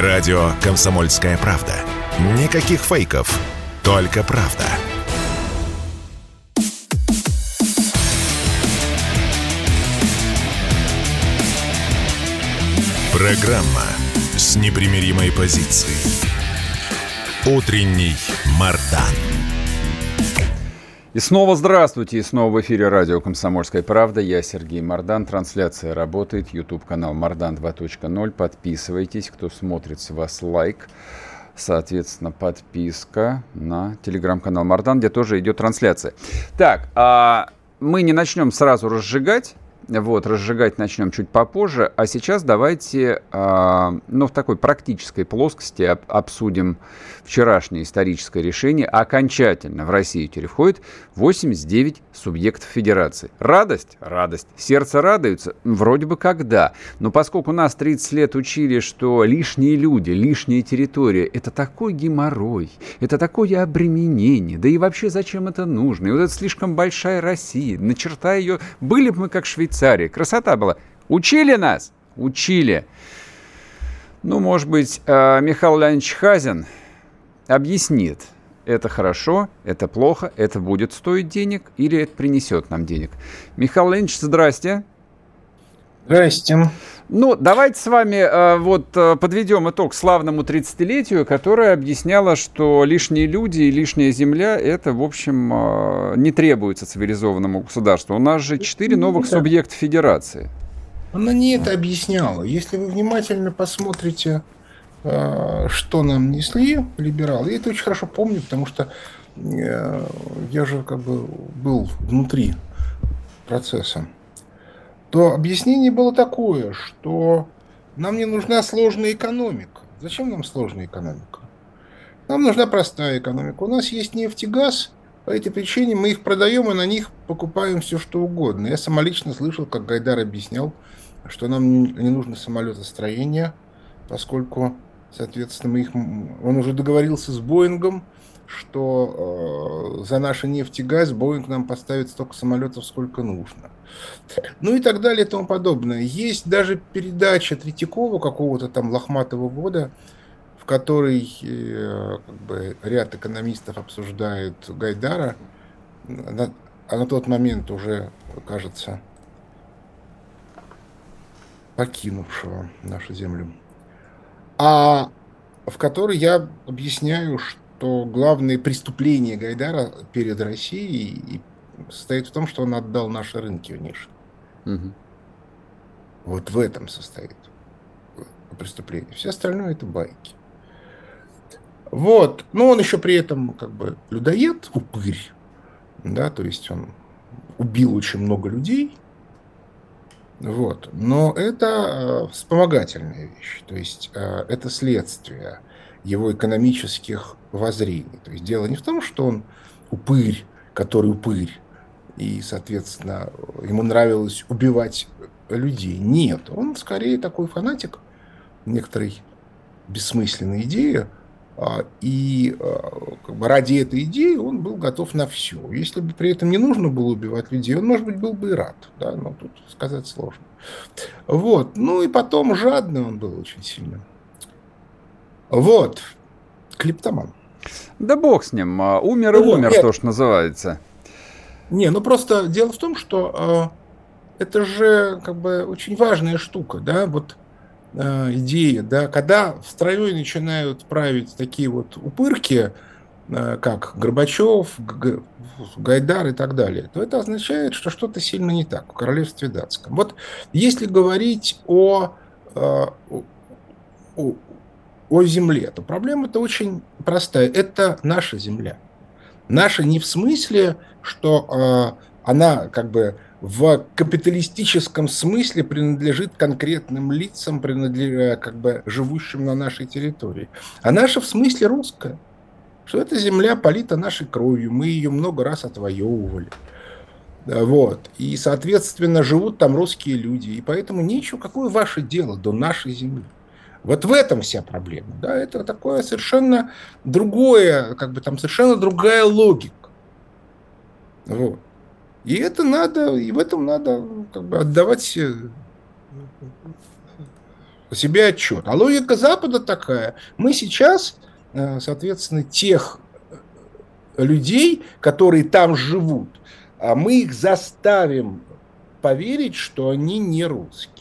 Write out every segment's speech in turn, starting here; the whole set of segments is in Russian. Радио «Комсомольская правда». Никаких фейков, только правда. Программа с непримиримой позицией. Утренний Мардан. И снова здравствуйте, и снова в эфире радио «Комсомольская правда». Я Сергей Мардан. Трансляция работает. YouTube-канал «Мардан 2.0». Подписывайтесь. Кто смотрит, с вас лайк. Соответственно, подписка на телеграм-канал «Мардан», где тоже идет трансляция. Так, мы не начнем сразу разжигать. Вот, разжигать начнем чуть попозже. А сейчас давайте, в такой практической плоскости обсудим вчерашнее историческое решение. Окончательно в Россию теперь входит 89 субъектов федерации. Радость? Радость. Сердце радуется? Вроде бы как да. Но поскольку нас 30 лет учили, что лишние люди, лишняя территория – это такой геморрой, это такое обременение. Да и вообще зачем это нужно? И вот это слишком большая Россия. Начерта ее. Были бы мы как Швейцария. Красота была. Учили нас? Учили. Ну, может быть, Михаил Леонидович Хазин объяснит. Это хорошо, это плохо, это будет стоить денег или это принесет нам денег. Михаил Леонидович, здрасте. Здрасте. Ну, давайте с вами подведем итог славному 30-летию, которое объясняло, что лишние люди и лишняя земля, это, в общем, не требуется цивилизованному государству. У нас же 4 новых субъекта федерации. Она не это объясняла. Если вы внимательно посмотрите, что нам несли либералы, я это очень хорошо помню, потому что я же был внутри процесса. То объяснение было такое, что нам не нужна сложная экономика. Зачем нам сложная экономика? Нам нужна простая экономика. У нас есть нефть и газ, по этой причине мы их продаем и на них покупаем все, что угодно. Я самолично слышал, как Гайдар объяснял, что нам не нужно самолетостроение, поскольку, соответственно, он уже договорился с Боингом, что за наши нефть и газ Боинг нам поставит столько самолетов, сколько нужно. Ну и так далее и тому подобное. Есть даже передача Третьякова какого-то там лохматого года, в которой ряд экономистов обсуждает Гайдара. А на тот момент уже, кажется, покинувшего нашу землю. А в которой я объясняю, что главное преступление Гайдара перед Россией и состоит в том, что он отдал наши рынки внешне. Угу. Вот в этом состоит преступление. Все остальное это байки. Вот. Но он еще при этом людоед, упырь. Да, то есть он убил очень много людей. Вот. Но это вспомогательная вещь. То есть это следствие его экономических воззрений. То есть дело не в том, что он упырь, который упырь, и, соответственно, ему нравилось убивать людей. Нет, он скорее такой фанатик некоторой бессмысленной идеи, и ради этой идеи он был готов на все. Если бы при этом не нужно было убивать людей, он, может быть, был бы и рад, да, но тут сказать сложно. Вот, ну и потом жадный он был очень сильно. Вот, клептоман. Да бог с ним, умер и умер, то, что называется. Не, просто дело в том, что это же очень важная штука, да, вот идея, да, когда в стране начинают править такие вот упырки, как Горбачев, Гайдар и так далее, то это означает, что что-то сильно не так в королевстве датском. Вот если говорить о земле, то проблема-то очень простая. Это наша земля. Наша не в смысле, что она в капиталистическом смысле принадлежит конкретным лицам, живущим на нашей территории. А наша в смысле русская. Что эта земля полита нашей кровью. Мы ее много раз отвоевывали. Вот. И, соответственно, живут там русские люди. И поэтому ничего, какое ваше дело до нашей земли. Вот в этом вся проблема. Да? Это такое совершенно другое, совершенно другая логика. Вот. И это надо, и в этом надо отдавать себе отчет. А логика Запада такая. Мы сейчас, соответственно, тех людей, которые там живут, мы их заставим поверить, что они не русские.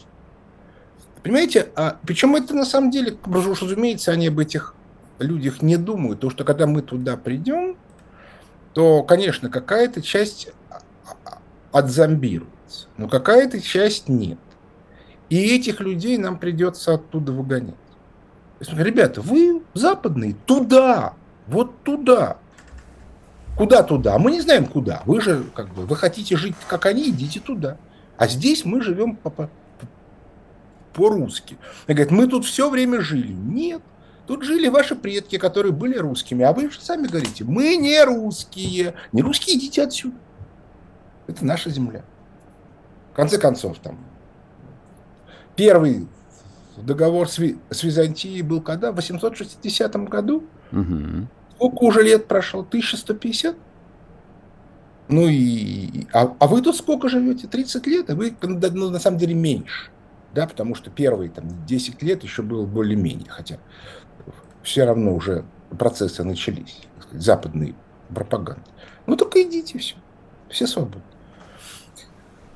Понимаете? Причем это на самом деле, разумеется, они об этих людях не думают. Потому что когда мы туда придем, то, конечно, какая-то часть отзомбируется, но какая-то часть нет. И этих людей нам придется оттуда выгонять. Ребята, вы западные, туда, вот туда. Куда туда? Мы не знаем куда. Вы же, как бы, вы хотите жить, как они, идите туда. А здесь мы живем по-русски. Они говорят, мы тут все время жили. Нет, тут жили ваши предки, которые были русскими. А вы же сами говорите, мы не русские. Не русские, идите отсюда. Это наша земля. В конце концов, там, первый договор с Византией был когда? В 860 году. Угу. Сколько уже лет прошло? 1150? Ну и... А вы тут сколько живете? 30 лет? А вы, ну, на самом деле, меньше. Да, потому что первые там, 10 лет еще было более-менее. Хотя все равно уже процессы начались. Так сказать, западные пропаганды. Ну только идите, все. Все свободны.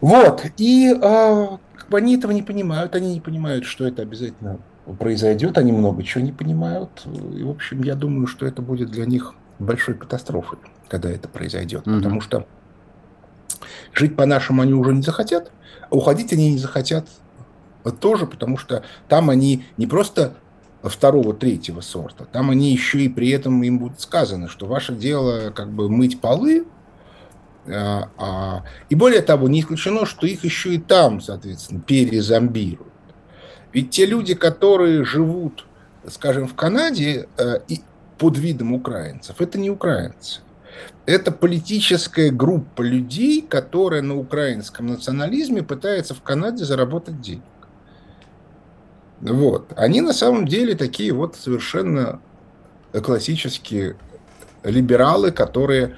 Вот. И они этого не понимают. Они не понимают, что это обязательно... произойдет, они много чего не понимают. И, в общем, я думаю, что это будет для них большой катастрофой, когда это произойдет. Mm-hmm. Потому что жить по-нашему они уже не захотят, а уходить они не захотят тоже, потому что там они не просто второго, третьего сорта, там они еще и при этом им будет сказано, что ваше дело как бы мыть полы. И более того, не исключено, что их еще и там, соответственно, перезомбируют. Ведь те люди, которые живут, скажем, в Канаде и под видом украинцев, это не украинцы. Это политическая группа людей, которая на украинском национализме пытается в Канаде заработать денег. Вот. Они на самом деле такие вот совершенно классические либералы, которые...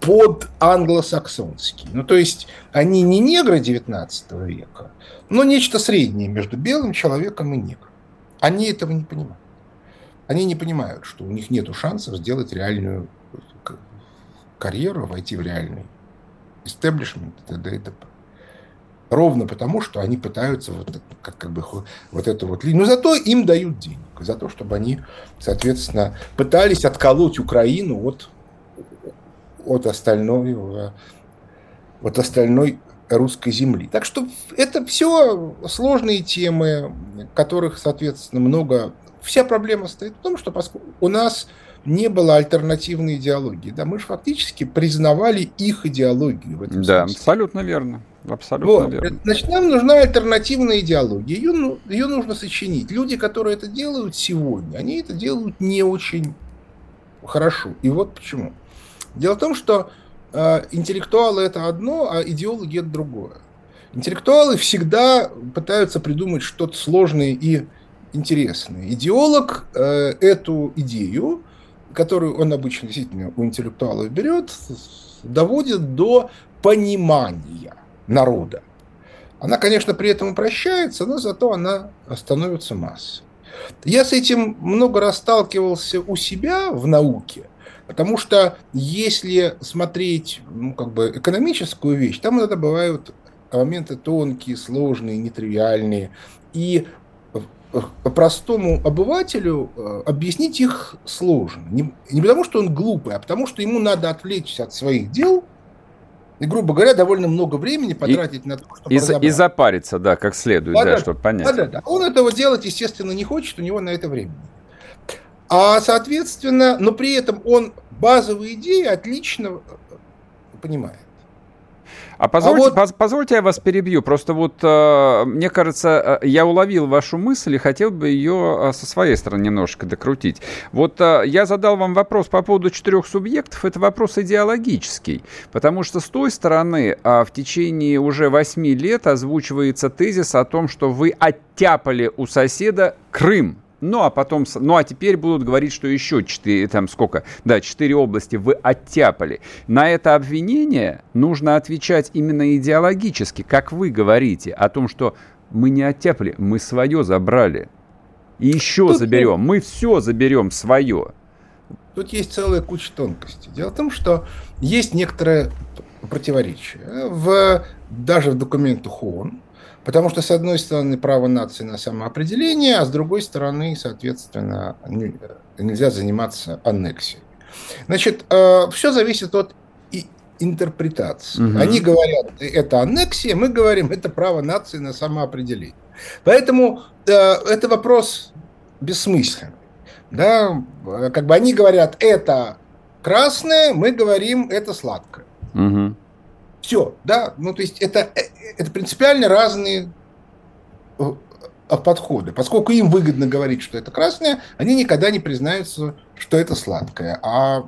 под англосаксонский. Ну, то есть, они не негры 19 века, но нечто среднее между белым человеком и негром. Они этого не понимают. Они не понимают, что у них нет шансов сделать реальную карьеру, войти в реальный истеблишмент и т.д. и т.п. Ровно потому, что они пытаются вот, как бы, вот эту вот линию. Но зато им дают денег. За то, чтобы они, соответственно, пытались отколоть Украину от остальной русской земли. Так что это все сложные темы, которых, соответственно, много. Вся проблема стоит в том, что поскольку у нас не было альтернативной идеологии, да, мы же фактически признавали их идеологию в этом смысле. Абсолютно верно. Абсолютно вот. Верно. Значит, нам нужна альтернативная идеология. Ее нужно сочинить. Люди, которые это делают сегодня, они это делают не очень хорошо. И вот почему. Дело в том, что интеллектуалы – это одно, а идеологи – это другое. Интеллектуалы всегда пытаются придумать что-то сложное и интересное. Идеолог эту идею, которую он обычно действительно у интеллектуалов берет, доводит до понимания народа. Она, конечно, при этом упрощается, но зато она становится массой. Я с этим много раз сталкивался у себя в науке. Потому что если смотреть, ну, как бы экономическую вещь, там иногда бывают моменты тонкие, сложные, нетривиальные. И простому обывателю объяснить их сложно. Не потому, что он глупый, а потому, что ему надо отвлечься от своих дел. И, грубо говоря, довольно много времени потратить на то, чтобы разобраться. И запариться, да, как следует, да, чтобы понять. Да. Он этого делать, естественно, не хочет, у него на это время. А, соответственно, но при этом он базовые идеи отлично понимает. А позвольте я вас перебью. Просто вот, мне кажется, я уловил вашу мысль и хотел бы ее со своей стороны немножко докрутить. Вот я задал вам вопрос по поводу 4 субъектов. Это вопрос идеологический. Потому что с той стороны в течение уже 8 лет озвучивается тезис о том, что вы оттяпали у соседа Крым. Ну а теперь будут говорить, что еще 4 области вы оттяпали. На это обвинение нужно отвечать именно идеологически, как вы говорите, о том, что Мы не оттяпали, мы свое забрали. И еще тут заберем. Мы все заберем свое. Тут есть целая куча тонкостей. Дело в том, что есть некоторое противоречие даже в документах ООН. Потому что, с одной стороны, право нации на самоопределение, а с другой стороны, соответственно, нельзя заниматься аннексией. Значит, все зависит от интерпретации. Угу. Они говорят, это аннексия, мы говорим, это право нации на самоопределение. Поэтому это вопрос бессмысленный. Да? Как бы они говорят, это красное, мы говорим, это сладкое. Угу. Все, да, ну, то есть это принципиально разные подходы. Поскольку им выгодно говорить, что это красное, они никогда не признаются, что это сладкое, а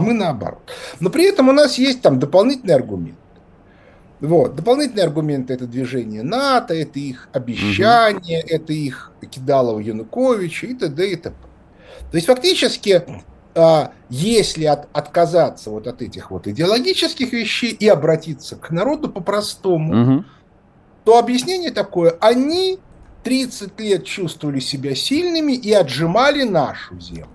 мы наоборот. Но при этом у нас есть там дополнительный аргумент. Вот. Дополнительные аргументы – это движение НАТО, это их обещания, это их Кидалова, Януковича и т.д. и т.п. То есть фактически, если отказаться вот от этих вот идеологических вещей и обратиться к народу по-простому, то объяснение такое: они 30 лет чувствовали себя сильными и отжимали нашу землю.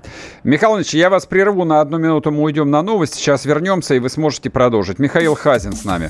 Михаил Ильич, я вас прерву на одну минуту, мы уйдем на новости, сейчас вернемся и вы сможете продолжить. Михаил Хазин с нами.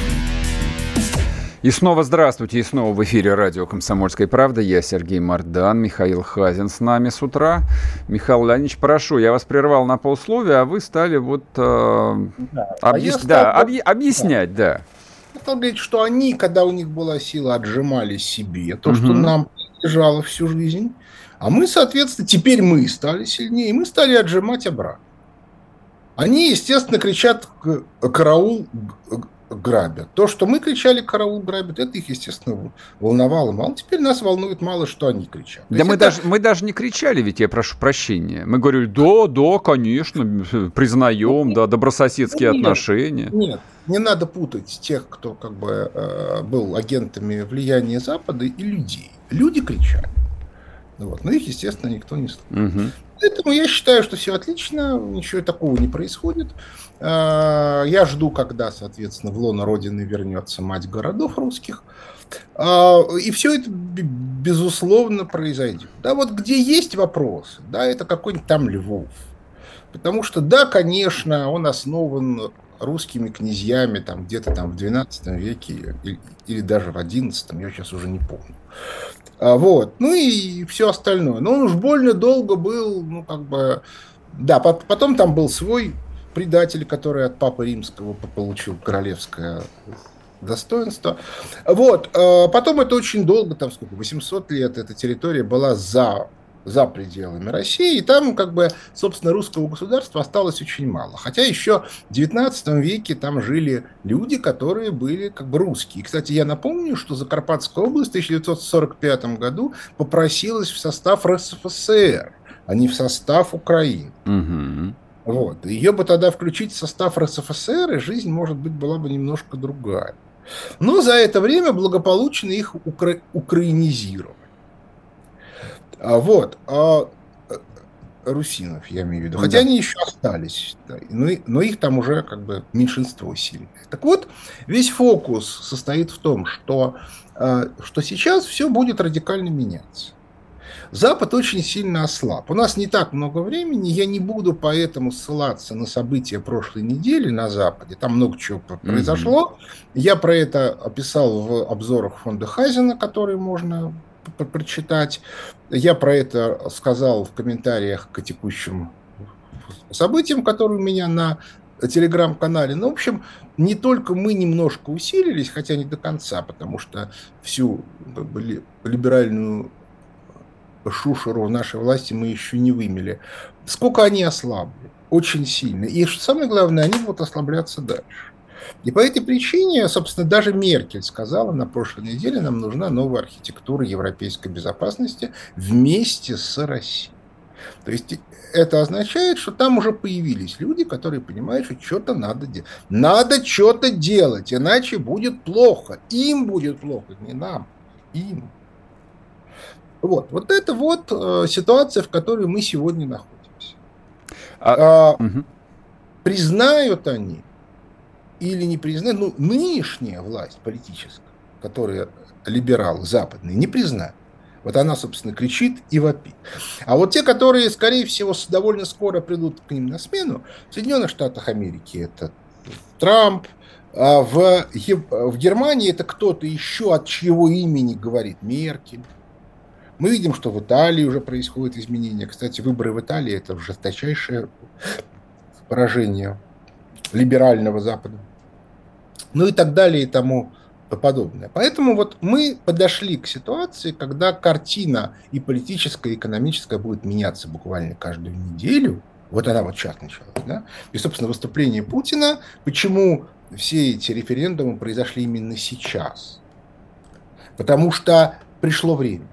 И снова здравствуйте, и снова в эфире радио «Комсомольская правда». Я Сергей Мардан, Михаил Хазин с нами с утра. Михаил Леонидович, прошу, я вас прервал на полусловия, а вы стали вот объяснять, да. Он говорит, что они, когда у них была сила, отжимали себе то, что нам лежало всю жизнь, а мы, соответственно, теперь мы стали сильнее, и мы стали отжимать обратно. Они, естественно, кричат «караул», грабят. То, что мы кричали «караул грабят», это их, естественно, волновало мало. Теперь нас волнует мало, что они кричат. Да мы даже не кричали, ведь я прошу прощения. Мы говорили, да, конечно, признаем, да, добрососедские отношения. Нет, не надо путать тех, кто как бы был агентами влияния Запада, и людей. Люди кричали. Вот. Но их, естественно, никто не слышал. Угу. Поэтому я считаю, что все отлично, ничего такого не происходит. Я жду, когда, соответственно, в лоно Родины вернется мать городов русских. И все это, безусловно, произойдет. Да, вот где есть вопросы, да, это какой-нибудь там Львов. Потому что, да, конечно, он основан русскими князьями там, где-то там в XII веке или даже в XI, я сейчас уже не помню. Вот. Ну и все остальное. Но он уж больно долго был, ну как бы... Да, потом там был свой предатель, который от Папы Римского получил королевское достоинство. Вот. Потом это очень долго, там сколько, 800 лет эта территория была за пределами России, и там, как бы, собственно, русского государства осталось очень мало. Хотя еще в XIX веке там жили люди, которые были, как бы, русские. И, кстати, я напомню, что Закарпатская область в 1945 году попросилась в состав РСФСР, а не в состав Украины. Угу. Вот. Ее бы тогда включить в состав РСФСР, и жизнь, может быть, была бы немножко другая. Но за это время благополучно их украинизировали. Вот. Русинов, я имею в виду. Хотя они еще остались. Да, но их там уже как бы меньшинство сильное. Так вот, весь фокус состоит в том, что сейчас все будет радикально меняться. Запад очень сильно ослаб. У нас не так много времени. Я не буду поэтому ссылаться на события прошлой недели на Западе. Там много чего произошло. Я про это описал в обзорах фонда Хазина, которые можно прочитать. Я про это сказал в комментариях к текущим событиям, которые у меня на телеграм-канале. Ну, в общем, не только мы немножко усилились, хотя не до конца, потому что всю, как бы, либеральную шушеру нашей власти мы еще не вымели. Сколько они ослабли? Очень сильно. И, что самое главное, они будут ослабляться дальше. И по этой причине, собственно, даже Меркель сказала на прошлой неделе, нам нужна новая архитектура европейской безопасности вместе с Россией. То есть это означает, что там уже появились люди, которые понимают, что что-то надо делать. Надо что-то делать, иначе будет плохо. Им будет плохо, не нам, им. Вот это вот ситуация, в которой мы сегодня находимся. Признают они или не признают, ну, нынешняя власть политическая, которая либералы западные, не признают. Вот она, собственно, кричит и вопит. А вот те, которые, скорее всего, довольно скоро придут к ним на смену, в Соединенных Штатах Америки это Трамп, а в Германии это кто-то еще, от чьего имени говорит Меркель. Мы видим, что в Италии уже происходят изменения. Кстати, выборы в Италии – это жесточайшее поражение либерального Запада. Ну и так далее и тому подобное. Поэтому вот мы подошли к ситуации, когда картина и политическая, и экономическая будет меняться буквально каждую неделю. Вот она вот сейчас началась. Да? И, собственно, выступление Путина. Почему все эти референдумы произошли именно сейчас? Потому что пришло время.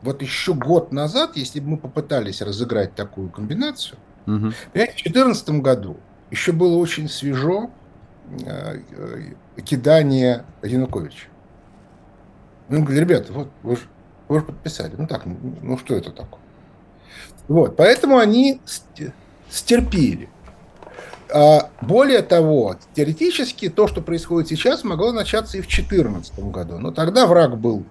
Вот еще год назад, если бы мы попытались разыграть такую комбинацию, понимаете, в 2014 году еще было очень свежо кидание Януковича. Он говорит, ребята, вот вы же подписали. Ну так, ну что это такое? Вот, поэтому они стерпели. Более того, теоретически то, что происходит сейчас, могло начаться и в 2014 году. Но тогда враг был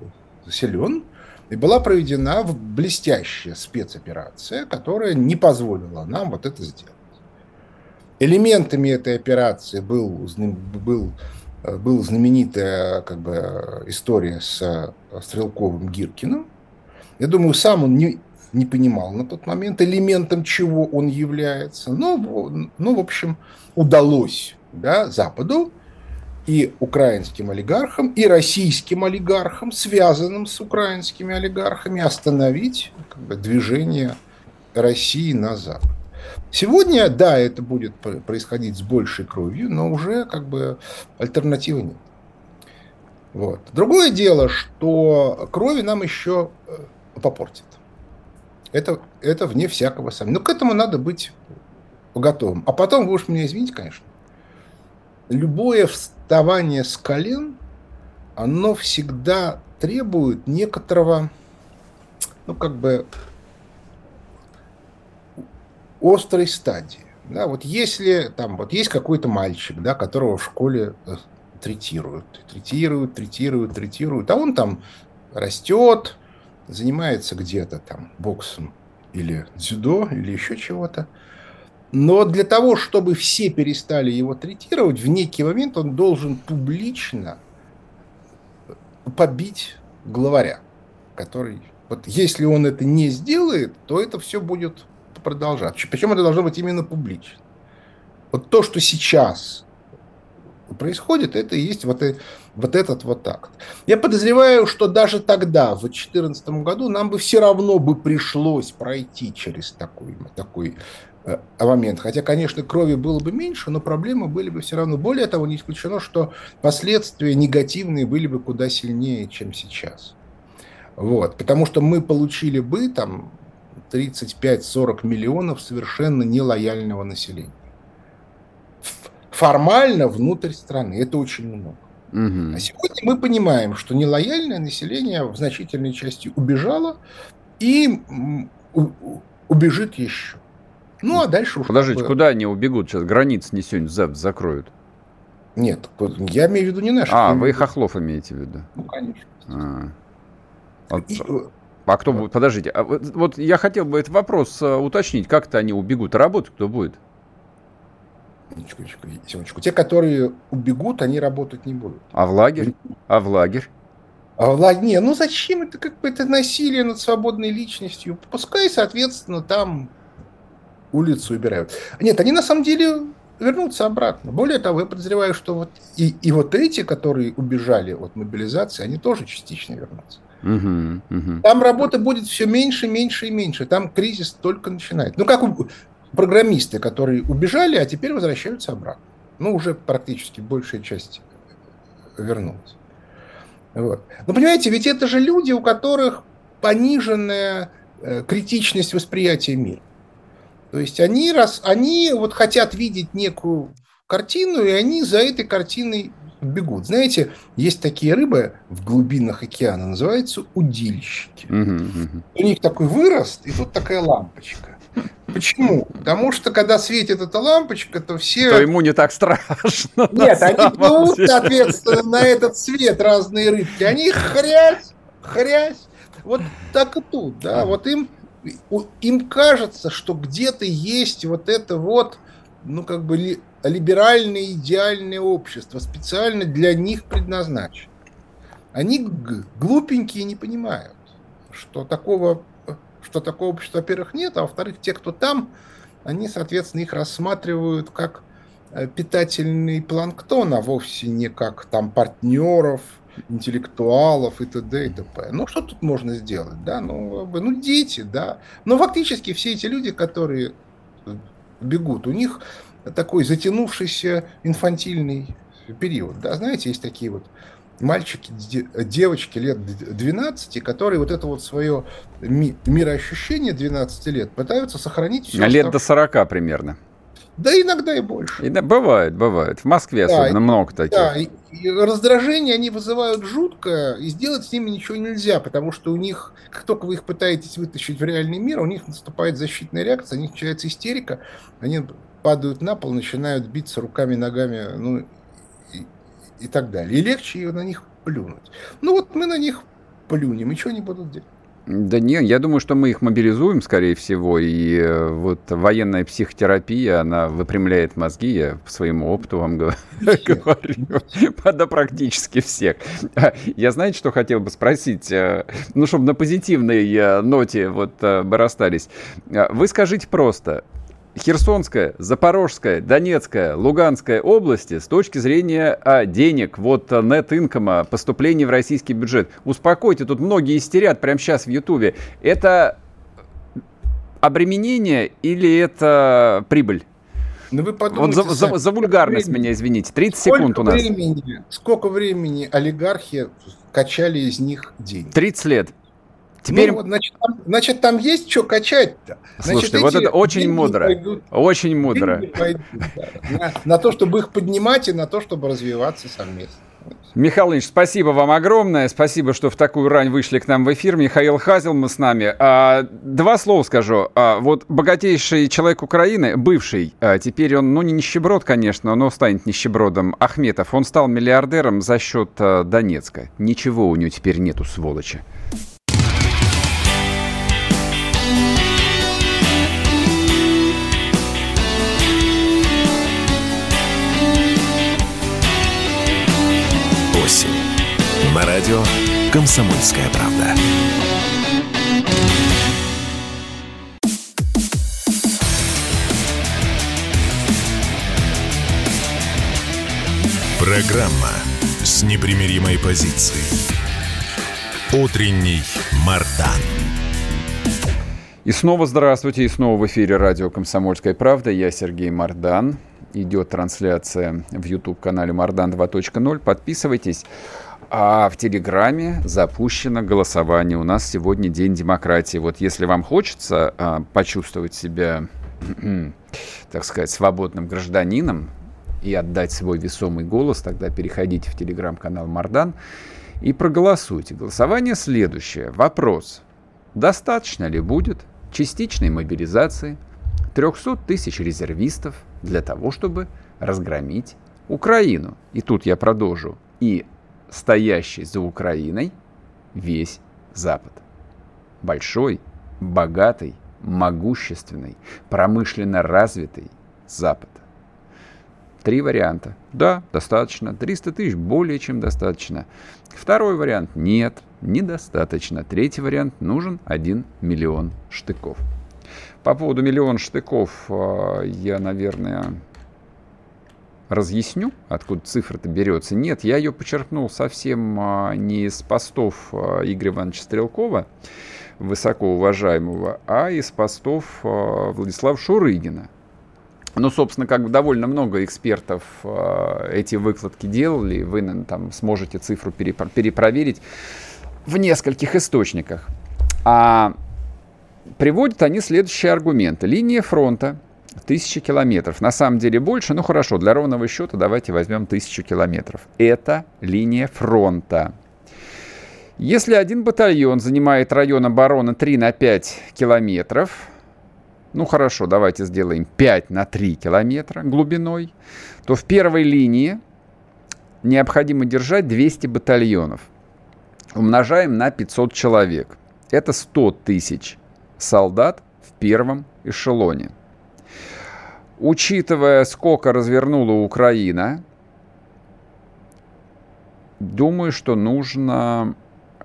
силен. И была проведена блестящая спецоперация, которая не позволила нам вот это сделать. Элементами этой операции была знаменитая как бы, история с Стрелковым Гиркиным. Я думаю, сам он не понимал на тот момент, элементом чего он является. Но в общем, удалось Западу и украинским олигархам, и российским олигархам, связанным с украинскими олигархами, остановить как бы, движение России назад. Сегодня, да, это будет происходить с большей кровью, но уже как бы альтернативы нет. Вот. Другое дело, что крови нам еще попортит. Это вне всякого сомнения. Но к этому надо быть готовым. А потом, вы уж меня извините, конечно, любое вставание с колен, оно всегда требует некоторого, ну, как бы, острой стадии. Да, вот если там вот есть какой-то мальчик, да, которого в школе третируют, а он там растет, занимается где-то там боксом или дзюдо, или еще чего-то. Но для того, чтобы все перестали его третировать, в некий момент он должен публично побить главаря, который... Вот если он это не сделает, то это все будет продолжаться. Причем это должно быть именно публично. Вот то, что сейчас происходит, это и есть вот этот вот акт. Я подозреваю, что даже тогда, в 2014 году, нам бы все равно бы пришлось пройти через такой момент. Хотя, конечно, крови было бы меньше, но проблемы были бы все равно. Более того, не исключено, что последствия негативные были бы куда сильнее, чем сейчас. Вот. Потому что мы получили бы там 35-40 миллионов совершенно нелояльного населения. Формально внутрь страны. Это очень много. Угу. А сегодня мы понимаем, что нелояльное население в значительной части убежало и убежит еще. Ну, а дальше уже... Подождите, куда они убегут сейчас? Границы не сегодня закроют? Нет, я имею в виду не наши. Вы хохлов имеете в виду? Ну, конечно. А кто будет? Подождите. Вот я хотел бы этот вопрос уточнить. Как-то они убегут? Работать кто будет? Секундочку. Те, которые убегут, они работать не будут. А в лагерь? Не, ну зачем это? Как бы это насилие над свободной личностью. Пускай, соответственно, там... улицу убирают. Нет, они на самом деле вернутся обратно. Более того, я подозреваю, что вот и вот эти, которые убежали от мобилизации, они тоже частично вернутся. Там работы будет все меньше и меньше. Там кризис только начинает. Ну, как программисты, которые убежали, а теперь возвращаются обратно. Ну, уже практически большая часть вернулась. Вот. Но понимаете, ведь это же люди, у которых пониженная критичность восприятия мира. То есть они вот хотят видеть некую картину, и они за этой картиной бегут. Знаете, есть такие рыбы в глубинах океана, называются удильщики. У них такой вырост, и тут такая лампочка. Почему? Потому что, когда светит эта лампочка, то все... То ему не так страшно. Нет, они плывут, соответственно, на этот свет разные рыбки. Они хрясь. Вот так и тут, да. Вот им кажется, что где-то есть вот это вот, ну, как бы... либеральное идеальное общество, специально для них предназначено. Они глупенькие не понимают, что такого общества, во-первых, нет, а во-вторых, те, кто там, они, соответственно, их рассматривают как питательный планктон, а вовсе не как там партнеров, интеллектуалов и т.д. и т.п. Ну, что тут можно сделать, да? Ну, дети, да. Но фактически все эти люди, которые бегут, у них такой затянувшийся инфантильный период. Да, знаете, есть такие вот мальчики, девочки лет 12, которые вот это вот свое мироощущение 12 лет пытаются сохранить все. Лет до 40 примерно. Да, иногда и больше. Бывает. В Москве особенно много таких. Да, и раздражение они вызывают жутко, и сделать с ними ничего нельзя, потому что у них, как только вы их пытаетесь вытащить в реальный мир, у них наступает защитная реакция, у них начинается истерика, они падают на пол, начинают биться руками, ногами, и так далее. И легче на них плюнуть. Ну вот мы на них плюнем, и что они будут делать? Да не, я думаю, что мы их мобилизуем, скорее всего, и вот военная психотерапия, она выпрямляет мозги, я по своему опыту вам говорю, да, практически всех. Я, знаете, что хотел бы спросить, ну, чтобы на позитивной ноте вот бы расстались. Вы скажите просто, Херсонская, Запорожская, Донецкая, Луганская области с точки зрения денег, вот net income, поступления в российский бюджет. Успокойте, тут многие истерят прямо сейчас в Ютубе. Это обременение или это прибыль? Ну, вы подумайте, вот за вульгарность меня, извините. 30 секунд у нас. Сколько времени олигархи качали из них деньги? 30 лет. Теперь... Ну, значит, там есть что качать-то. Слушайте, значит, вот это очень мудро. Очень мудро. Пойдут, да, на то, чтобы их поднимать и на то, чтобы развиваться совместно. Михаил Ильич, спасибо вам огромное. Спасибо, что в такую рань вышли к нам в эфир. Михаил Хазин с нами. Два слова скажу. Вот богатейший человек Украины, бывший, теперь он, ну, не нищеброд, конечно, но станет нищебродом, Ахметов. Он стал миллиардером за счет Донецка. Ничего у него теперь нету, сволочи. На радио «Комсомольская правда». Программа с непримиримой позицией. Утренний Мардан. И снова здравствуйте, и снова в эфире радио «Комсомольская правда». Я Сергей Мардан. Идет трансляция в YouTube-канале «Мардан 2.0». Подписывайтесь. А в Телеграме запущено голосование. У нас сегодня День демократии. Вот если вам хочется почувствовать себя, так сказать, свободным гражданином и отдать свой весомый голос, тогда переходите в Телеграм-канал «Мардан» и проголосуйте. Голосование следующее. Вопрос. Достаточно ли будет частичной мобилизации 300 тысяч резервистов для того, чтобы разгромить Украину? И тут я продолжу. И стоящий за Украиной весь Запад. Большой, богатый, могущественный, промышленно развитый Запад. Три варианта. Да, достаточно. 300 тысяч более чем достаточно. Второй вариант. Нет, недостаточно. Третий вариант. Нужен 1 миллион штыков. По поводу миллиона штыков я, наверное... разъясню, откуда цифра-то берется. Нет, я ее почерпнул совсем не из постов Игоря Ивановича Стрелкова, высокоуважаемого, а из постов Владислава Шурыгина. Ну, собственно, как бы довольно много экспертов эти выкладки делали. Вы там сможете цифру перепроверить в нескольких источниках. А приводят они следующие аргументы. Линия фронта 1000 километров. На самом деле больше, ну хорошо, для ровного счета давайте возьмем 1000 километров. Это линия фронта. Если один батальон занимает район обороны 3 на 5 километров... Ну хорошо, давайте сделаем 5 на 3 километра глубиной, то в первой линии необходимо держать 200 батальонов. Умножаем на 500 человек. Это 100 тысяч солдат в первом эшелоне. Учитывая, сколько развернула Украина, думаю, что нужно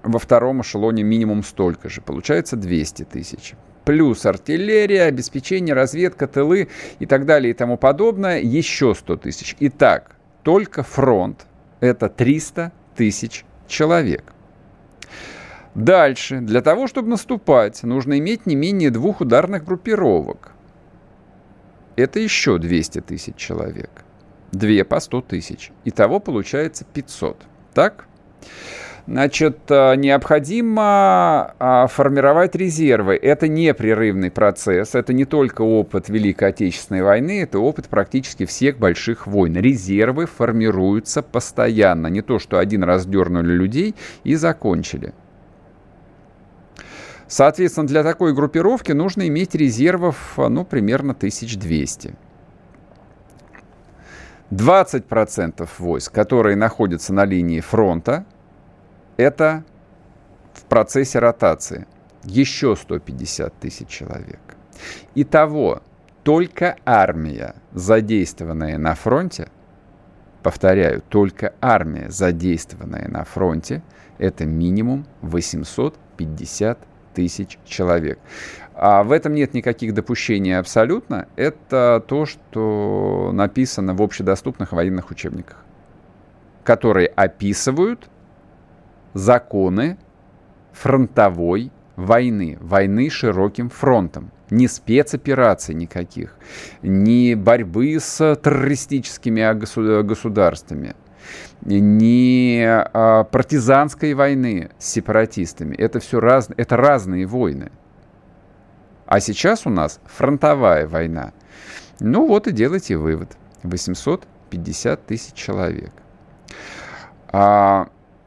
во втором эшелоне минимум столько же. Получается 200 тысяч. Плюс артиллерия, обеспечение, разведка, тылы и так далее и тому подобное, еще 100 тысяч. Итак, только фронт – это 300 тысяч человек. Дальше. Для того, чтобы наступать, нужно иметь не менее 2 ударных группировок. Это еще 200 тысяч человек. 2 по 100 тысяч. Итого получается 500. Так? Значит, необходимо формировать резервы. Это непрерывный процесс, это не только опыт Великой Отечественной войны, это опыт практически всех больших войн. Резервы формируются постоянно, не то, что один раз дернули людей и закончили. Соответственно, для такой группировки нужно иметь резервов, ну, примерно 1200. 20% войск, которые находятся на линии фронта, это в процессе ротации еще 150 тысяч человек. Итого, только армия, задействованная на фронте, повторяю, только армия, задействованная на фронте, это минимум 850 тысяч человек. А в этом нет никаких допущений абсолютно. Это то, что написано в общедоступных военных учебниках, которые описывают законы фронтовой войны, войны широким фронтом, ни спецопераций никаких, ни борьбы с террористическими государствами, ни партизанской войны с сепаратистами. Это все это разные войны. А сейчас у нас фронтовая война. Ну вот и делайте вывод. 850 тысяч человек.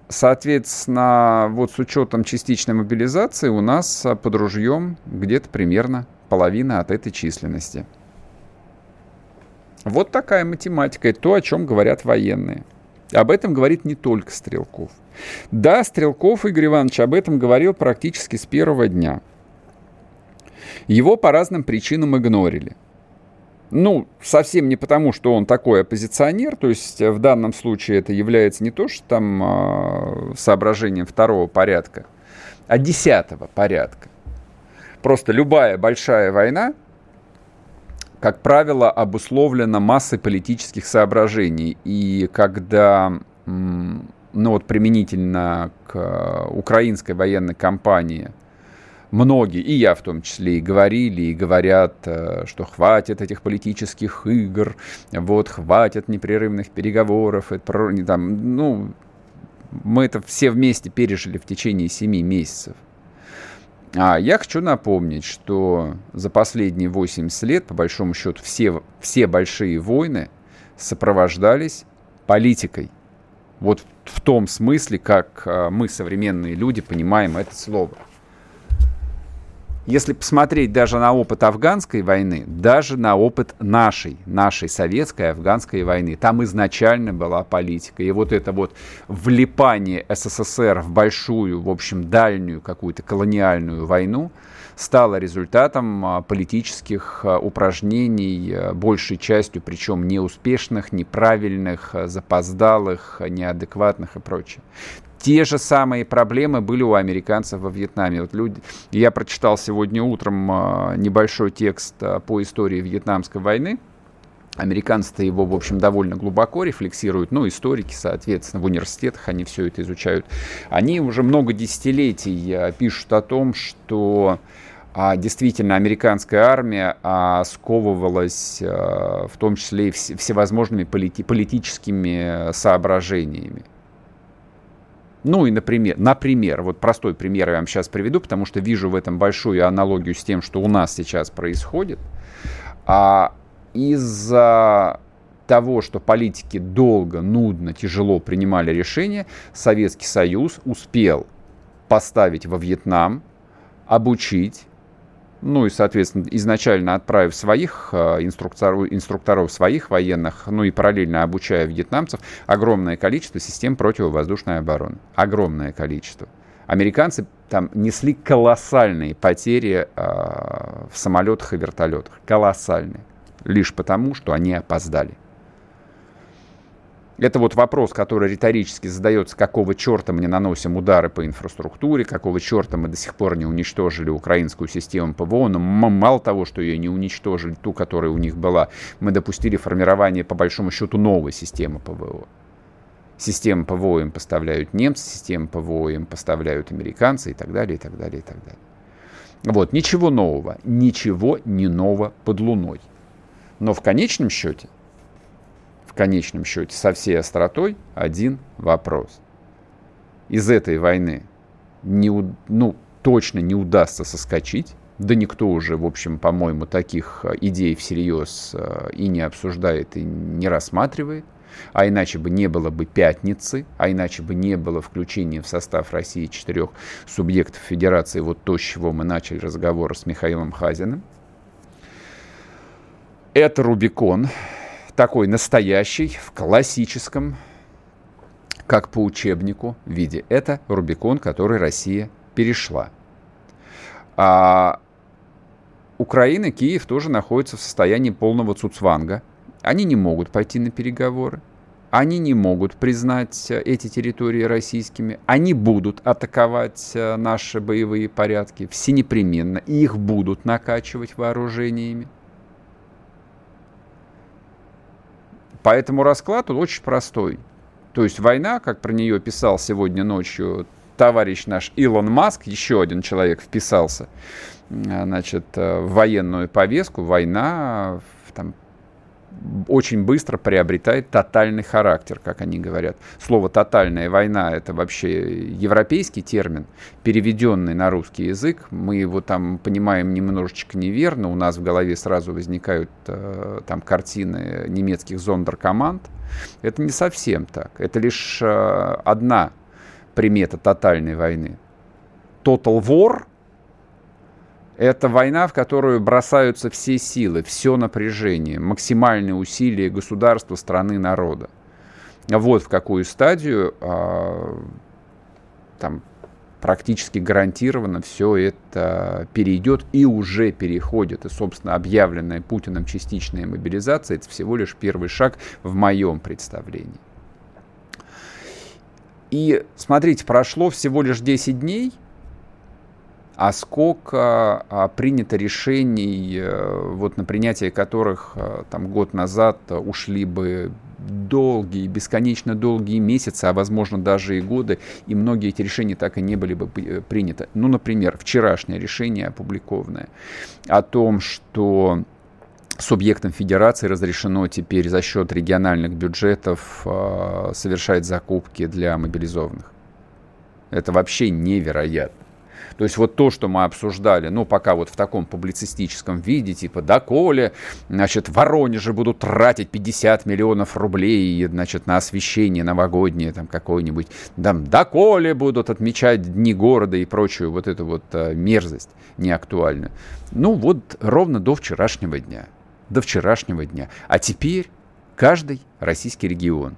Соответственно, вот с учетом частичной мобилизации у нас под ружьем где-то примерно половина от этой численности. Вот такая математика, и то, о чем говорят военные. Об этом говорит не только Стрелков. Да, Стрелков Игорь Иванович об этом говорил практически с первого дня. Его по разным причинам игнорили. Ну, совсем не потому, что он такой оппозиционер, то есть в данном случае это является не то, что там соображением второго порядка, а 10-го порядка. Просто любая большая война, как правило, обусловлена массой политических соображений. И когда, ну вот применительно к украинской военной кампании, многие, и я в том числе, и говорили, и говорят, что хватит этих политических игр, вот, хватит непрерывных переговоров. Мы это все вместе пережили в течение 7 месяцев. А я хочу напомнить, что за последние 80 лет, по большому счету, все большие войны сопровождались политикой. Вот в том смысле, как мы, современные люди, понимаем это слово. Если посмотреть даже на опыт афганской войны, даже на опыт нашей советской афганской войны, там изначально была политика. И вот это вот влипание СССР в большую, в общем, дальнюю какую-то колониальную войну стало результатом политических упражнений, большей частью, причем неуспешных, неправильных, запоздалых, неадекватных и прочее. Те же самые проблемы были у американцев во Вьетнаме. Вот люди... Я прочитал сегодня утром небольшой текст по истории Вьетнамской войны. Американцы-то его, в общем, довольно глубоко рефлексируют. Ну, историки, соответственно, в университетах они все это изучают. Они уже много десятилетий пишут о том, что действительно американская армия сковывалась в том числе и всевозможными политическими соображениями. Ну и, например, вот простой пример я вам сейчас приведу, потому что вижу в этом большую аналогию с тем, что у нас сейчас происходит. Из-за того, что политики долго, нудно, тяжело принимали решения, Советский Союз успел поставить во Вьетнам, обучить, ну и, соответственно, изначально отправив своих инструкторов, своих военных, ну и параллельно обучая вьетнамцев, огромное количество систем противовоздушной обороны. Огромное количество. Американцы там несли колоссальные потери в самолетах и вертолетах. Колоссальные. Лишь потому, что они опоздали. Это вот вопрос, который риторически задается, какого черта мы не наносим удары по инфраструктуре, какого черта мы до сих пор не уничтожили украинскую систему ПВО, но мало того, что ее не уничтожили, ту, которая у них была, мы допустили формирование, по большому счету, новой системы ПВО. Систему ПВО им поставляют немцы, систему ПВО им поставляют американцы и так далее, и так далее, и так далее. Вот, ничего нового, ничего не нового под луной. Но в конечном счете, со всей остротой один вопрос. Из этой войны точно не удастся соскочить. Да никто уже, в общем, по-моему, таких идей всерьез и не обсуждает, и не рассматривает. А иначе бы не было бы пятницы, а иначе бы не было включения в состав России 4 субъектов федерации. Вот то, с чего мы начали разговор с Михаилом Хазиным. Это Рубикон. Такой настоящий, в классическом, как по учебнику, виде. Это Рубикон, который Россия перешла. А Украина, Киев тоже находятся в состоянии полного цуцванга. Они не могут пойти на переговоры. Они не могут признать эти территории российскими. Они будут атаковать наши боевые порядки всенепременно. Их будут накачивать вооружениями. Поэтому расклад очень простой. То есть война, как про нее писал сегодня ночью товарищ наш Илон Маск, еще один человек вписался, значит, в военную повестку, война там очень быстро приобретает тотальный характер, как они говорят. Слово «тотальная война» — это вообще европейский термин, переведенный на русский язык. Мы его там понимаем немножечко неверно. У нас в голове сразу возникают там картины немецких зондеркоманд. Это не совсем так. Это лишь одна примета тотальной войны. Total War — это война, в которую бросаются все силы, все напряжение, максимальные усилия государства, страны, народа. Вот в какую стадию там практически гарантированно все это перейдет и уже переходит. И, собственно, объявленная Путиным частичная мобилизация — это всего лишь первый шаг в моем представлении. И, смотрите, прошло всего лишь 10 дней, а сколько принято решений, вот на принятие которых там, год назад ушли бы долгие, бесконечно долгие месяцы, а возможно даже и годы, и многие эти решения так и не были бы приняты. Ну, например, вчерашнее решение опубликованное о том, что субъектам федерации разрешено теперь за счет региональных бюджетов совершать закупки для мобилизованных. Это вообще невероятно. То есть вот то, что мы обсуждали, ну, пока вот в таком публицистическом виде, типа, доколе, значит, в Воронеже будут тратить 50 миллионов рублей, значит, на освещение новогоднее, там, какое-нибудь, там, доколе будут отмечать дни города и прочую вот эту вот мерзость неактуальную. Ну, вот ровно до вчерашнего дня. А теперь каждый российский регион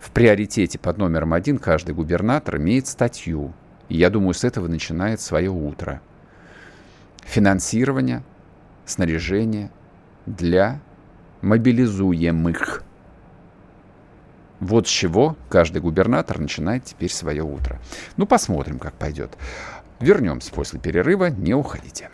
в приоритете под номером 1 каждый губернатор имеет статью. И я думаю, с этого начинает свое утро. Финансирование, снаряжение для мобилизуемых. Вот с чего каждый губернатор начинает теперь свое утро. Ну, посмотрим, как пойдет. Вернемся после перерыва, не уходите.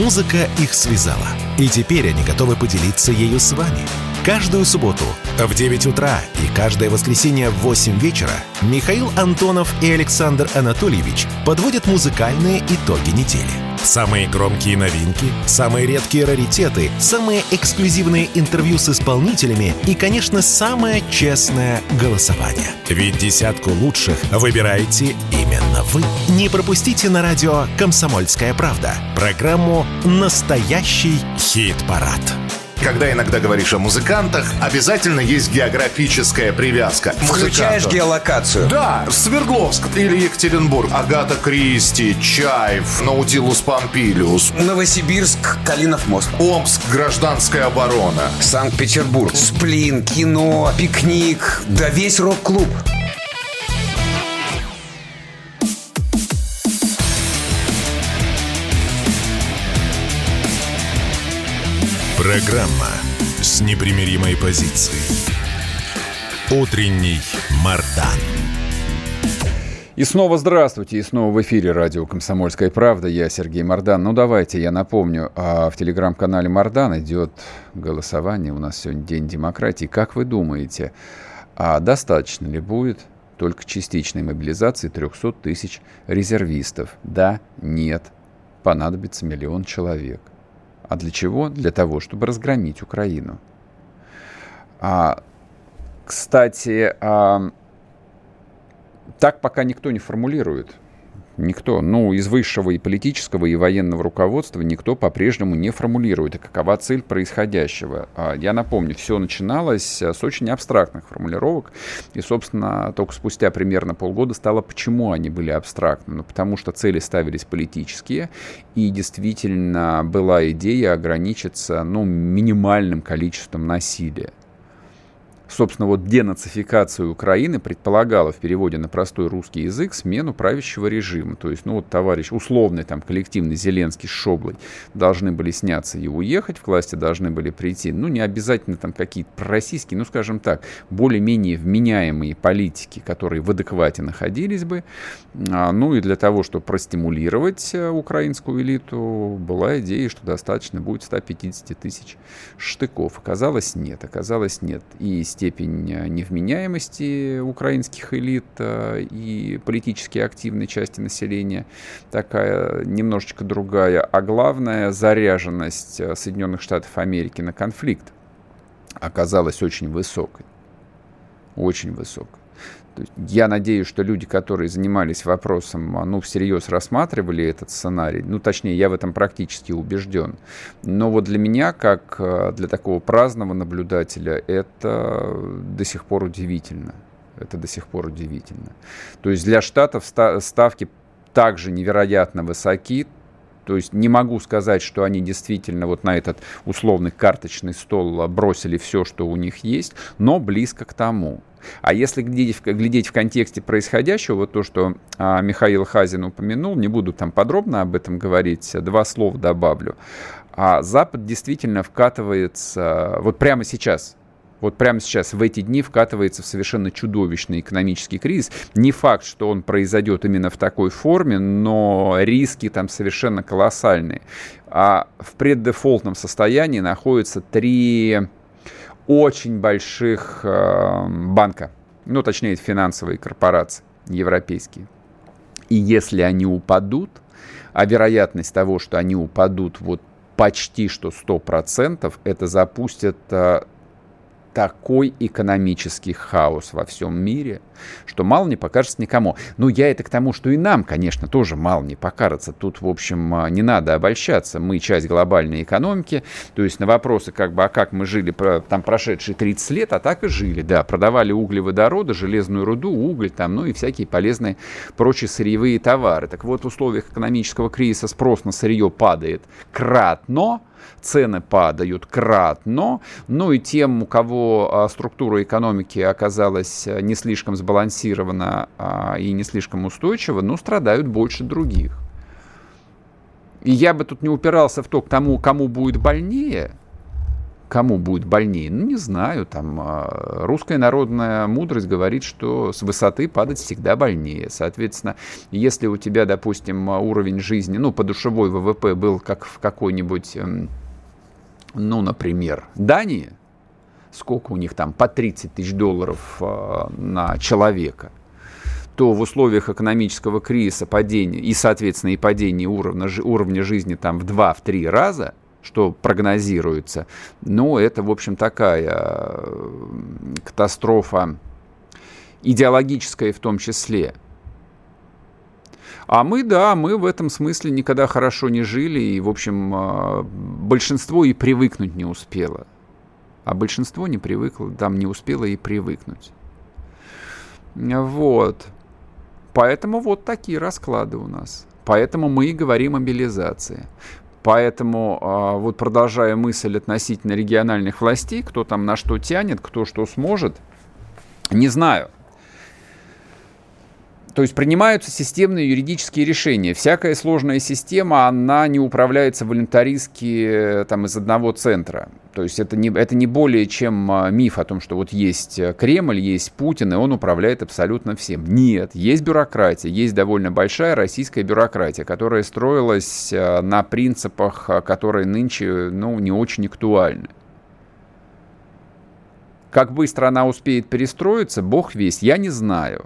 Музыка их связала, и теперь они готовы поделиться ею с вами. Каждую субботу в 9 утра и каждое воскресенье в 8 вечера Михаил Антонов и Александр Анатольевич подводят музыкальные итоги недели. Самые громкие новинки, самые редкие раритеты, самые эксклюзивные интервью с исполнителями и, конечно, самое честное голосование. Ведь десятку лучших выбираете именно вы. Не пропустите на радио «Комсомольская правда» программу «Настоящий хит-парад». Когда иногда говоришь о музыкантах, обязательно есть географическая привязка. Включаешь геолокацию. Да, Свердловск или Екатеринбург. Агата Кристи, Чаев, Наутилус Помпилиус. Новосибирск, Калинов мост. Омск, гражданская оборона. Санкт-Петербург. Сплин, кино, пикник, да весь рок-клуб. Программа с непримиримой позицией. Утренний Мардан. И снова здравствуйте, и снова в эфире радио «Комсомольская правда». Я Сергей Мардан. Ну, давайте я напомню, в телеграм-канале Мардан идет голосование. У нас сегодня День демократии. Как вы думаете, достаточно ли будет только частичной мобилизации 300 тысяч резервистов? Да, нет. Понадобится 1 миллион человек. А для чего? Для того, чтобы разгромить Украину. Кстати, так пока никто не формулирует. Никто. Ну, из высшего и политического, и военного руководства никто по-прежнему не формулирует. И какова цель происходящего? Я напомню, все начиналось с очень абстрактных формулировок. И, собственно, только спустя примерно полгода стало, почему они были абстрактны. Ну, потому что цели ставились политические. И действительно была идея ограничиться, минимальным количеством насилия. Собственно, денацификация Украины предполагала в переводе на простой русский язык смену правящего режима. То есть, товарищ условный, коллективный Зеленский с Шоблой должны были сняться и уехать, к власти должны были прийти. Не обязательно какие-то пророссийские, более-менее вменяемые политики, которые в адеквате находились бы. И для того, чтобы простимулировать украинскую элиту, была идея, что достаточно будет 150 тысяч штыков. Оказалось, нет. И степень невменяемости украинских элит и политически активной части населения такая немножечко другая, а главное, заряженность Соединенных Штатов Америки на конфликт оказалась очень высокой. То есть, я надеюсь, что люди, которые занимались вопросом, всерьез рассматривали этот сценарий. Точнее, я в этом практически убежден. Но для меня, как для такого праздного наблюдателя, это до сих пор удивительно. То есть, для Штатов ставки также невероятно высоки. То есть не могу сказать, что они действительно на этот условный карточный стол бросили все, что у них есть, но близко к тому. А если глядеть в контексте происходящего, то, что Михаил Хазин упомянул, не буду подробно об этом говорить, 2 слова добавлю. Запад действительно вкатывается прямо сейчас, в эти дни вкатывается в совершенно чудовищный экономический кризис. Не факт, что он произойдет именно в такой форме, но риски там совершенно колоссальные. А в преддефолтном состоянии находятся 3 очень больших банка, финансовые корпорации европейские. И если они упадут, а вероятность того, что они упадут почти что 100%, это запустит... такой экономический хаос во всем мире, что мало не покажется никому. Я это к тому, что и нам, конечно, тоже мало не покажется. Тут, в общем, не надо обольщаться. Мы часть глобальной экономики. То есть на вопросы, как мы жили прошедшие 30 лет, а так и жили. Да, продавали углеводороды, железную руду, уголь, и всякие полезные прочие сырьевые товары. Так вот, в условиях экономического кризиса спрос на сырье падает кратно, цены падают кратно, и тем, у кого структура экономики оказалась не слишком сбалансирована и не слишком устойчива, страдают больше других. И я бы тут не упирался в то, к тому, кому будет больнее. Не знаю, русская народная мудрость говорит, что с высоты падать всегда больнее. Соответственно, если у тебя, допустим, уровень жизни, подушевой ВВП был как в какой-нибудь, например, Дании, сколько у них там, по 30 тысяч долларов на человека, то в условиях экономического кризиса, падения и, соответственно, и падения уровня жизни там в 2-3 раза, что прогнозируется, ну, это, в общем, такая катастрофа идеологическая в том числе. А мы, да, мы в этом смысле никогда хорошо не жили, и, в общем, большинство и привыкнуть не успело. А большинство не привыкло, там не успело и привыкнуть. Вот. Поэтому вот такие расклады у нас. Поэтому мы и говорим о мобилизации. Поэтому, вот продолжая мысль относительно региональных властей, кто там на что тянет, кто что сможет, не знаю. То есть принимаются системные юридические решения. Всякая сложная система, она не управляется волюнтаристски там, из одного центра. То есть это не более чем миф о том, что вот есть Кремль, есть Путин, и он управляет абсолютно всем. Нет, есть бюрократия, есть довольно большая российская бюрократия, которая строилась на принципах, которые нынче не очень актуальны. Как быстро она успеет перестроиться, бог весть, я не знаю.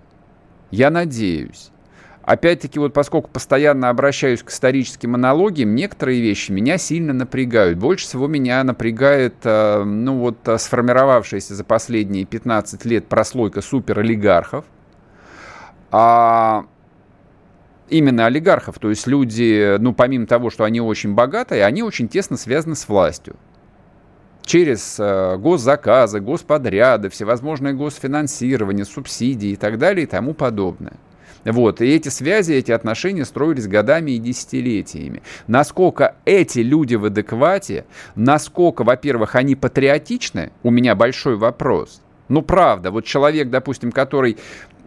Я надеюсь. Опять-таки, вот поскольку постоянно обращаюсь к историческим аналогиям, некоторые вещи меня сильно напрягают. Больше всего меня напрягает, сформировавшаяся за последние 15 лет прослойка суперолигархов. Именно олигархов, то есть люди, помимо того, что они очень богатые, они очень тесно связаны с властью. Через госзаказы, господряды, всевозможные госфинансирования, субсидии и так далее и тому подобное. Вот. И эти связи, эти отношения строились годами и десятилетиями. Насколько эти люди в адеквате, насколько, во-первых, они патриотичны, у меня большой вопрос. Правда, вот человек, допустим, который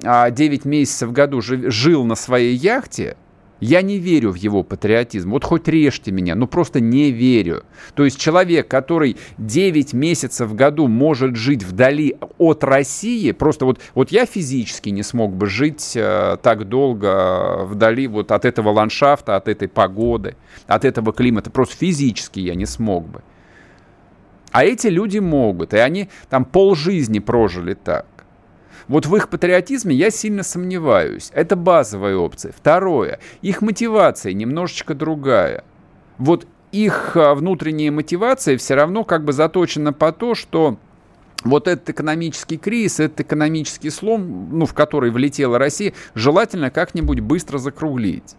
9 месяцев в году жил на своей яхте, я не верю в его патриотизм. Вот хоть режьте меня, просто не верю. То есть человек, который 9 месяцев в году может жить вдали от России, просто вот я физически не смог бы жить так долго вдали вот от этого ландшафта, от этой погоды, от этого климата. Просто физически я не смог бы. А эти люди могут, и они там полжизни прожили так. Вот в их патриотизме я сильно сомневаюсь. Это базовая опция. Второе. Их мотивация немножечко другая. Вот их внутренняя мотивация все равно как бы заточена по то, что вот этот экономический кризис, этот экономический слом, в который влетела Россия, желательно как-нибудь быстро закруглить.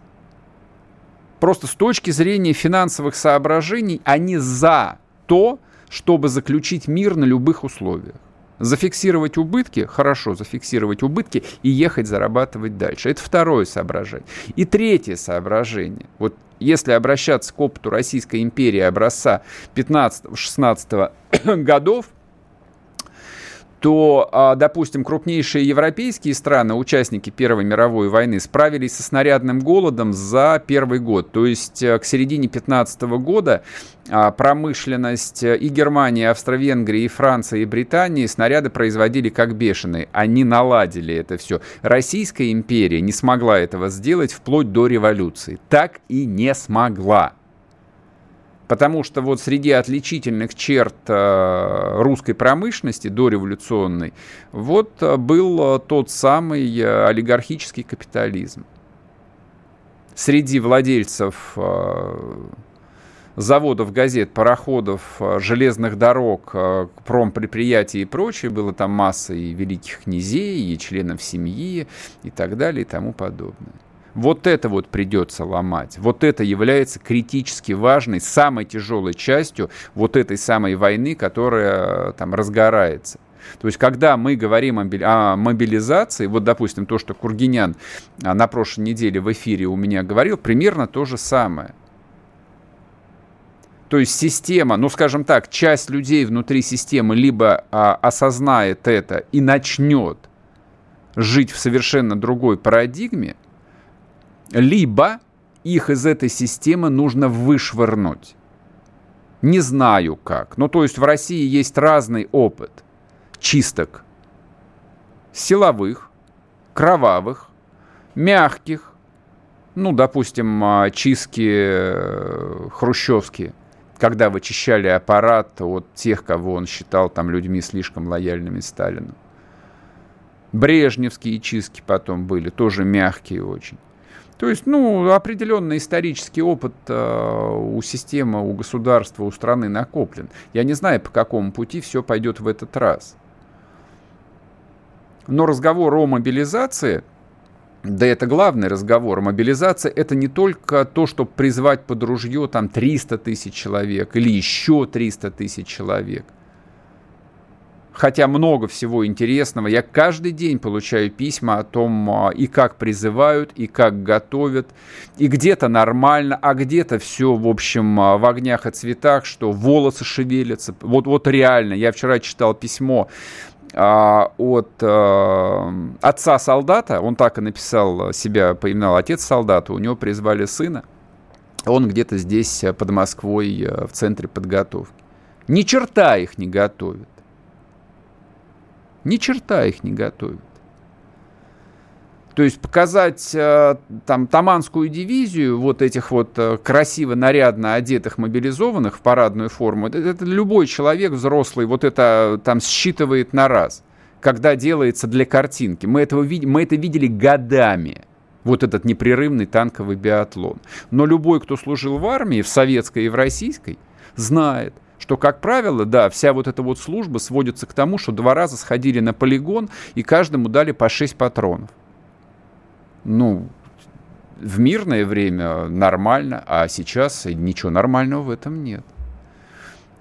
Просто с точки зрения финансовых соображений они за то, чтобы заключить мир на любых условиях. Зафиксировать убытки, хорошо, зафиксировать убытки и ехать зарабатывать дальше. Это второе соображение. И третье соображение. Вот если обращаться к опыту Российской империи образца 15-16 годов, то, допустим, крупнейшие европейские страны, участники Первой мировой войны, справились со снарядным голодом за первый год. То есть к середине 15 года промышленность и Германии, и Австро-Венгрии, и Франции, и Британии снаряды производили как бешеные. Они наладили это все. Российская империя не смогла этого сделать вплоть до революции. Так и не смогла. Потому что вот среди отличительных черт русской промышленности дореволюционной был тот самый олигархический капитализм. Среди владельцев заводов, газет, пароходов, железных дорог, промпредприятий и прочее было там масса и великих князей, и членов семьи, и так далее, и тому подобное. Вот это вот придется ломать. Вот это является критически важной, самой тяжелой частью вот этой самой войны, которая там разгорается. То есть, когда мы говорим о мобилизации, вот, допустим, то, что Кургинян на прошлой неделе в эфире у меня говорил, примерно то же самое. То есть система, скажем так, часть людей внутри системы либо осознает это и начнет жить в совершенно другой парадигме, либо их из этой системы нужно вышвырнуть. Не знаю как. То есть в России есть разный опыт чисток. Силовых, кровавых, мягких. Допустим, чистки хрущевские. когда вычищали аппарат от тех, кого он считал там людьми слишком лояльными Сталину. Брежневские чистки потом были, тоже мягкие очень. То есть, определенный исторический опыт у системы, у государства, у страны накоплен. Я не знаю, по какому пути все пойдет в этот раз. Но разговор о мобилизации, да это главный разговор, мобилизация — это не только то, чтобы призвать под ружье там 300 тысяч человек или еще 300 тысяч человек. Хотя много всего интересного. Я каждый день получаю письма о том, и как призывают, и как готовят. И где-то нормально, а где-то все, в общем, в огнях и цветах, что волосы шевелятся. Вот реально. Я вчера читал письмо от отца солдата. Он так и написал, себя поименовал отец солдата. У него призвали сына. Он где-то здесь, под Москвой, в центре подготовки. Ни черта их не готовят. Ни черта их не готовят. То есть показать там Таманскую дивизию, вот этих вот красиво, нарядно одетых мобилизованных в парадную форму, это любой человек взрослый вот это там считывает на раз, когда делается для картинки. Мы это видели годами, вот этот непрерывный танковый биатлон. Но любой, кто служил в армии, в советской и в российской, знает, что, как правило, да, вся вот эта вот служба сводится к тому, что 2 раза сходили на полигон и каждому дали по 6 патронов. В мирное время нормально, а сейчас ничего нормального в этом нет.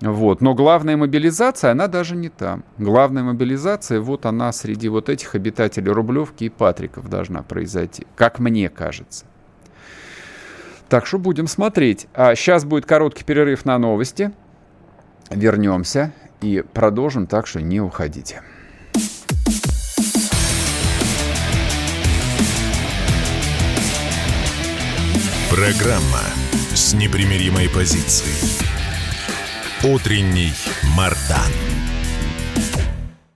Вот. Но главная мобилизация, она даже не там. Главная мобилизация, вот она среди вот этих обитателей Рублевки и Патриков должна произойти, как мне кажется. Так что будем смотреть. А сейчас будет короткий перерыв на новости. Вернемся и продолжим, так что не уходите. Программа с непримиримой позицией. Утренний Мардан.